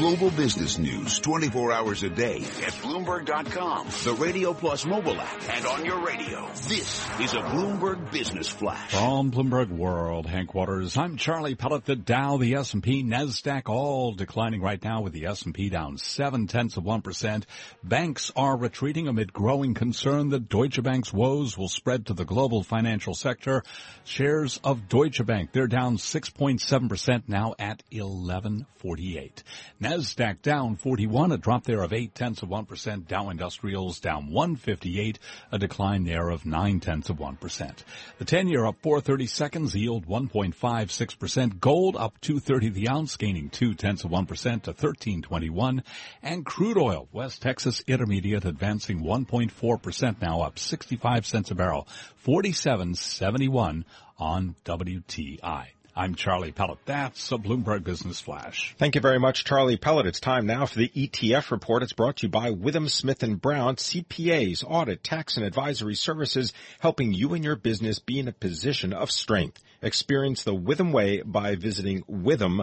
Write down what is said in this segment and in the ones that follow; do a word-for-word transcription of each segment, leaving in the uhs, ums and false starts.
Global business news twenty-four hours a day at Bloomberg dot com, the Radio Plus mobile app, and on your radio. This is a Bloomberg Business Flash. From Bloomberg World, Hank Waters. I'm Charlie Pellett. The Dow, the S and P, NASDAQ all declining right now, with the S and P down seven tenths of one percent. Banks are retreating amid growing concern that Deutsche Bank's woes will spread to the global financial sector. Shares of Deutsche Bank, they're down six point seven percent now at eleven forty-eight. NASDAQ down forty-one, a drop there of eight tenths of one percent. Dow Industrials down one fifty-eight, a decline there of nine tenths of one percent. The ten-year up four thirty-seconds, yield one point five six percent. Gold up two thirty the ounce, gaining two tenths of one percent to thirteen twenty-one. And crude oil, West Texas Intermediate, advancing one point four percent now, up sixty-five cents a barrel, forty-seven seventy-one on W T I. I'm Charlie Pellett. That's a Bloomberg Business Flash. Thank you very much, Charlie Pellett. It's time now for the E T F report. It's brought to you by Witham Smith and Brown, C P As, audit, tax, and advisory services, helping you and your business be in a position of strength. Experience the Witham way by visiting witham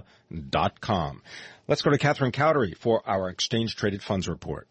dot com. Let's go to Katherine Cowdery for our exchange-traded funds report.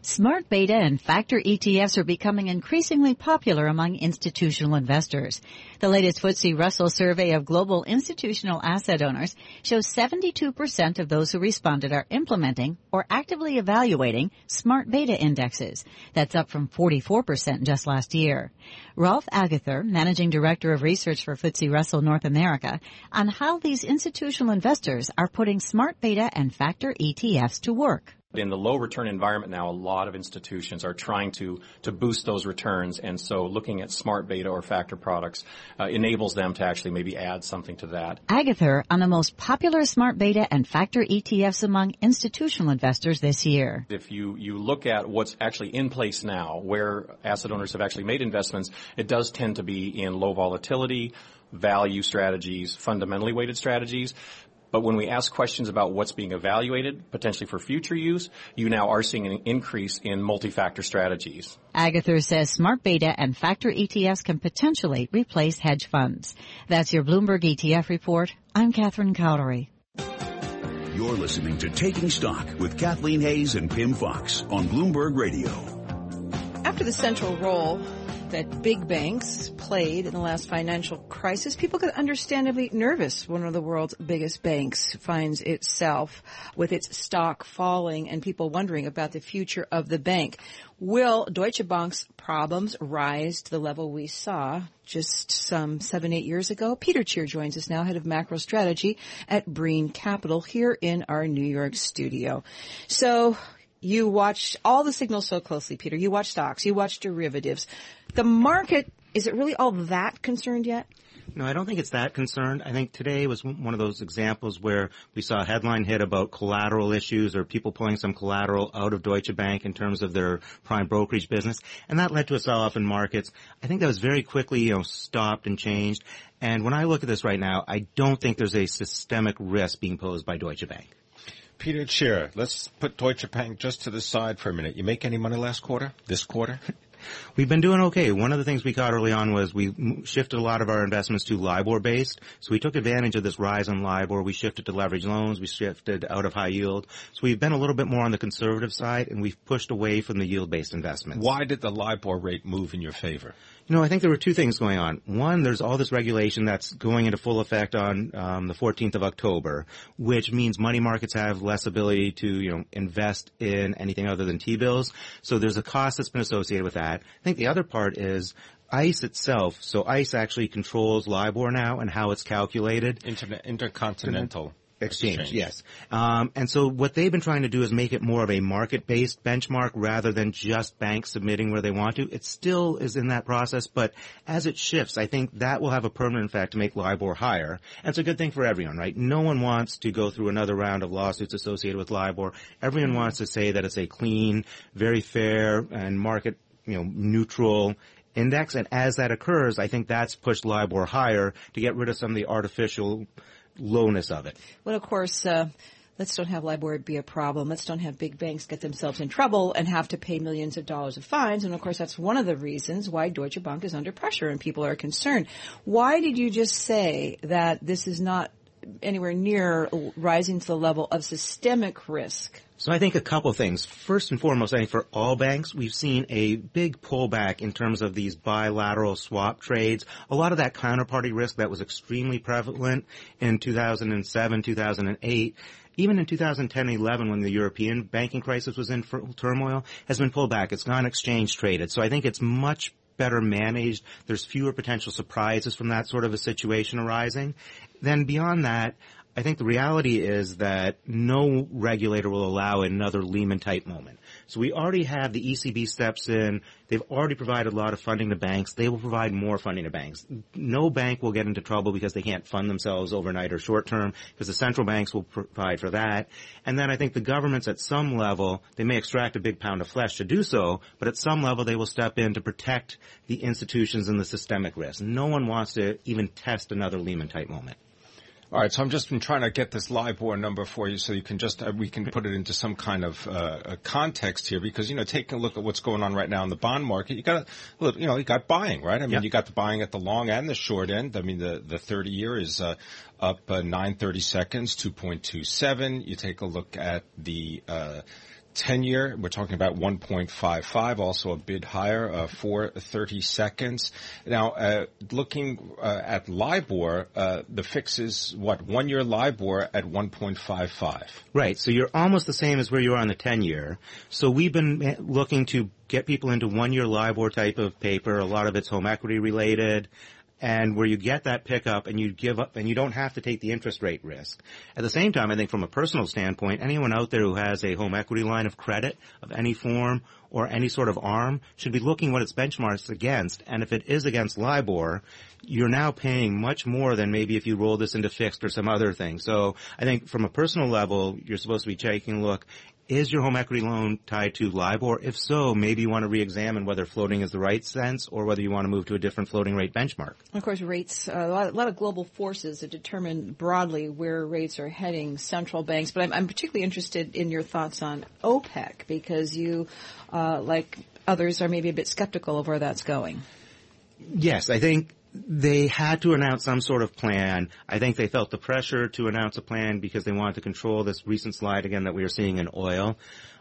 Smart beta and factor E T Fs are becoming increasingly popular among institutional investors. The latest F T S E Russell survey of global institutional asset owners shows seventy-two percent of those who responded are implementing or actively evaluating smart beta indexes. That's up from forty-four percent just last year. Rolf Agather, Managing Director of Research for F T S E Russell North America, on how these institutional investors are putting smart beta and factor E T Fs to work. In the low return environment now, a lot of institutions are trying to to boost those returns, and so looking at smart beta or factor products uh, enables them to actually maybe add something to that. Agather on the most popular smart beta and factor E T Fs among institutional investors this year. If you, you look at what's actually in place now, where asset owners have actually made investments, it does tend to be in low volatility, value strategies, fundamentally weighted strategies. But when we ask questions about what's being evaluated, potentially for future use, you now are seeing an increase in multi-factor strategies. Agather says smart beta and factor E T Fs can potentially replace hedge funds. That's your Bloomberg E T F report. I'm Katherine Cowdery. You're listening to Taking Stock with Kathleen Hays and Pim Fox on Bloomberg Radio. After the central role that big banks played in the last financial crisis, people got understandably nervous when one of the world's biggest banks finds itself with its stock falling and people wondering about the future of the bank. Will Deutsche Bank's problems rise to the level we saw just some seven, eight years ago? Peter Tchir joins us now, head of macro strategy at Brean Capital here in our New York studio. So you watch all the signals so closely, Peter. You watch stocks. You watch derivatives. The market, is it really all that concerned yet? No, I don't think it's that concerned. I think today was one of those examples where we saw a headline hit about collateral issues or people pulling some collateral out of Deutsche Bank in terms of their prime brokerage business, and that led to a sell-off in markets. I think that was very quickly, you know, stopped and changed. And when I look at this right now, I don't think there's a systemic risk being posed by Deutsche Bank. Peter Tchir, let's put Deutsche Bank just to the side for a minute. You make any money last quarter, this quarter? We've been doing okay. One of the things we caught early on was we shifted a lot of our investments to LIBOR-based. So we took advantage of this rise in LIBOR. We shifted to leveraged loans. We shifted out of high yield. So we've been a little bit more on the conservative side, and we've pushed away from the yield-based investments. Why did the LIBOR rate move in your favor? You know, I think there were two things going on. One, there's all this regulation that's going into full effect on um, the fourteenth of October, which means money markets have less ability to, you know, invest in anything other than T-bills. So there's a cost that's been associated with that. I think the other part is ICE itself. So ICE actually controls LIBOR now and how it's calculated. Interna- intercontinental. Exchange, exchange, yes. Um, and so what they've been trying to do is make it more of a market-based benchmark rather than just banks submitting where they want to. It still is in that process, but as it shifts, I think that will have a permanent effect to make LIBOR higher. And it's a good thing for everyone, right? No one wants to go through another round of lawsuits associated with LIBOR. Everyone wants to say that it's a clean, very fair, and market, you know, neutral index. And as that occurs, I think that's pushed LIBOR higher to get rid of some of the artificial lowness of it. Well, of course, uh, let's don't have LIBOR be a problem. Let's don't have big banks get themselves in trouble and have to pay millions of dollars of fines. And, of course, that's one of the reasons why Deutsche Bank is under pressure and people are concerned. Why did you just say that this is not anywhere near rising to the level of systemic risk? So I think a couple of things. First and foremost, I think for all banks, we've seen a big pullback in terms of these bilateral swap trades. A lot of that counterparty risk that was extremely prevalent in two thousand seven, two thousand eight, even in two thousand ten, eleven, when the European banking crisis was in turmoil, has been pulled back. It's non-exchange traded. So I think it's much better managed. There's fewer potential surprises from that sort of a situation arising. Then beyond that, I think the reality is that no regulator will allow another Lehman-type moment. So we already have the E C B steps in. They've already provided a lot of funding to banks. They will provide more funding to banks. No bank will get into trouble because they can't fund themselves overnight or short-term, because the central banks will provide for that. And then I think the governments at some level, they may extract a big pound of flesh to do so, but at some level they will step in to protect the institutions and the systemic risk. No one wants to even test another Lehman-type moment. All right, so I'm just been trying to get this LIBOR number for you so you can just uh, we can put it into some kind of uh, context here, because, you know, taking a look at what's going on right now in the bond market, you got to, you know, you got buying, right? I mean, yeah. You got the buying at the long and the short end. I mean, the the thirty year is uh, up uh, nine thirty-seconds, two point two seven. You take a look at the uh ten year, we're talking about one point five five, also a bid higher, uh, four thirty seconds. Now, uh, looking uh, at LIBOR, uh, the fix is what? One year LIBOR at one point five five. Right. So you're almost the same as where you are on the ten year. So we've been looking to get people into one year LIBOR type of paper. A lot of it's home equity related. And where you get that pickup and you give up and you don't have to take the interest rate risk. At the same time, I think from a personal standpoint, anyone out there who has a home equity line of credit of any form or any sort of arm should be looking what its benchmarks against. And if it is against LIBOR, you're now paying much more than maybe if you roll this into fixed or some other thing. So I think from a personal level, you're supposed to be taking a look. Is your home equity loan tied to LIBOR? If so, maybe you want to reexamine whether floating is the right sense or whether you want to move to a different floating rate benchmark. Of course, rates, uh, a, lot, a lot of global forces that determine broadly where rates are heading, central banks. But I'm, I'm particularly interested in your thoughts on OPEC, because you, uh, like others, are maybe a bit skeptical of where that's going. Yes, I think they had to announce some sort of plan. I think they felt the pressure to announce a plan because they wanted to control this recent slide again that we are seeing in oil.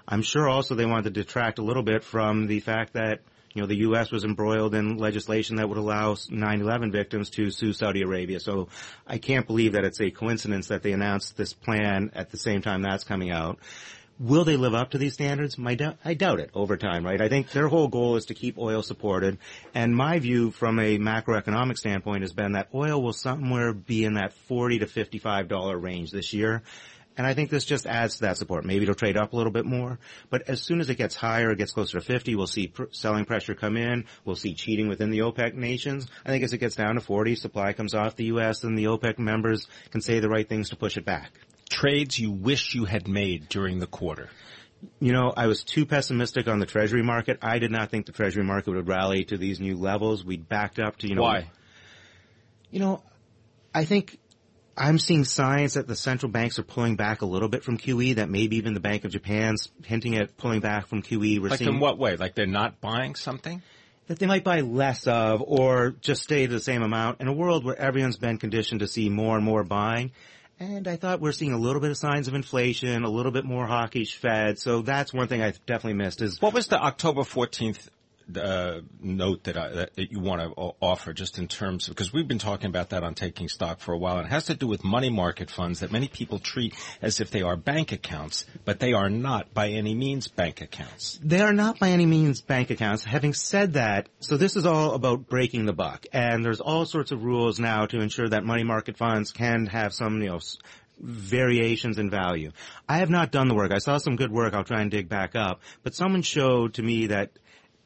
I'm sure also they wanted to detract a little bit from the fact that, you know, the U S was embroiled in legislation that would allow nine eleven victims to sue Saudi Arabia. So I can't believe that it's a coincidence that they announced this plan at the same time that's coming out. Will they live up to these standards? My do- I doubt it over time, right? I think their whole goal is to keep oil supported. And my view from a macroeconomic standpoint has been that oil will somewhere be in that forty to fifty-five dollar range this year. And I think this just adds to that support. Maybe it'll trade up a little bit more. But as soon as it gets higher, it gets closer to fifty, we'll see pr- selling pressure come in. We'll see cheating within the OPEC nations. I think as it gets down to forty, supply comes off the U S and the OPEC members can say the right things to push it back. Trades you wish you had made during the quarter? You know, I was too pessimistic on the Treasury market. I did not think the Treasury market would rally to these new levels. We backed up to, you know. Why? You know, I think I'm seeing signs that the central banks are pulling back a little bit from Q E, that maybe even the Bank of Japan's hinting at pulling back from Q E. We're like seeing, in what way? Like they're not buying something? That they might buy less of or just stay the same amount. In a world where everyone's been conditioned to see more and more buying, and I thought we're seeing a little bit of signs of inflation, a little bit more hawkish Fed. So that's one thing I definitely missed. Is what was the October fourteenth uh, note that, I, that you want to offer, just in terms of, because we've been talking about that on Taking Stock for a while, and it has to do with money market funds that many people treat as if they are bank accounts, but they are not by any means bank accounts. They are not by any means bank accounts. Having said that, so this is all about breaking the buck, and there's all sorts of rules now to ensure that money market funds can have some, you know, variations in value. I have not done the work. I saw some good work. I'll try and dig back up, but someone showed to me that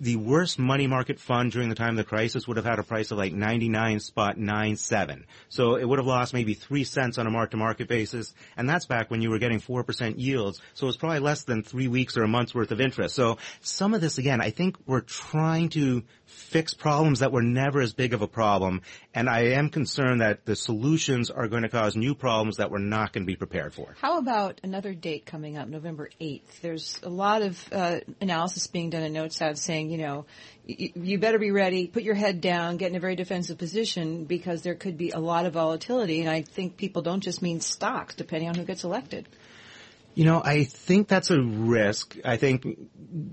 the worst money market fund during the time of the crisis would have had a price of like ninety-nine point nine seven. So it would have lost maybe three cents on a mark-to-market basis, and that's back when you were getting four percent yields. So it was probably less than three weeks or a month's worth of interest. So some of this, again, I think we're trying to fix problems that were never as big of a problem, and I am concerned that the solutions are going to cause new problems that we're not going to be prepared for. How about another date coming up, November eighth? There's a lot of uh, analysis being done in Notes Out saying, you know, you, you better be ready, put your head down, get in a very defensive position because there could be a lot of volatility. And I think people don't just mean stocks, depending on who gets elected. You know, I think that's a risk. I think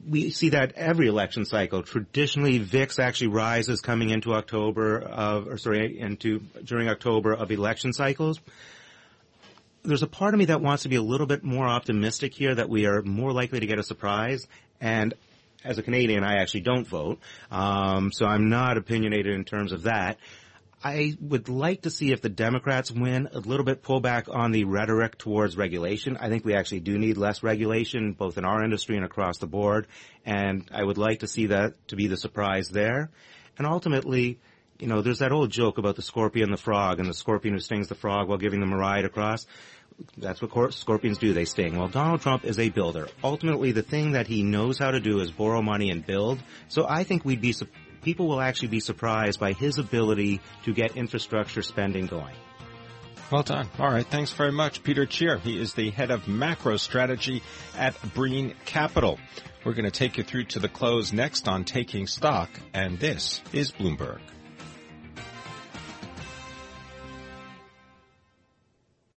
we see that every election cycle. Traditionally, V I X actually rises coming into October of, or sorry, into during October of election cycles. There's a part of me that wants to be a little bit more optimistic here, that we are more likely to get a surprise. And as a Canadian, I actually don't vote, um, so I'm not opinionated in terms of that. I would like to see, if the Democrats win, a little bit pull back on the rhetoric towards regulation. I think we actually do need less regulation, both in our industry and across the board. And I would like to see that to be the surprise there. And ultimately, you know, there's that old joke about the scorpion and the frog, and the scorpion who stings the frog while giving them a ride across. That's what scorpions do. They sting. Well, Donald Trump is a builder. Ultimately, the thing that he knows how to do is borrow money and build. So I think we'd be surprised. People will actually be surprised by his ability to get infrastructure spending going. Well done. All right. Thanks very much, Peter Tchir. He is the head of macro strategy at Brean Capital. We're going to take you through to the close next on Taking Stock, and this is Bloomberg.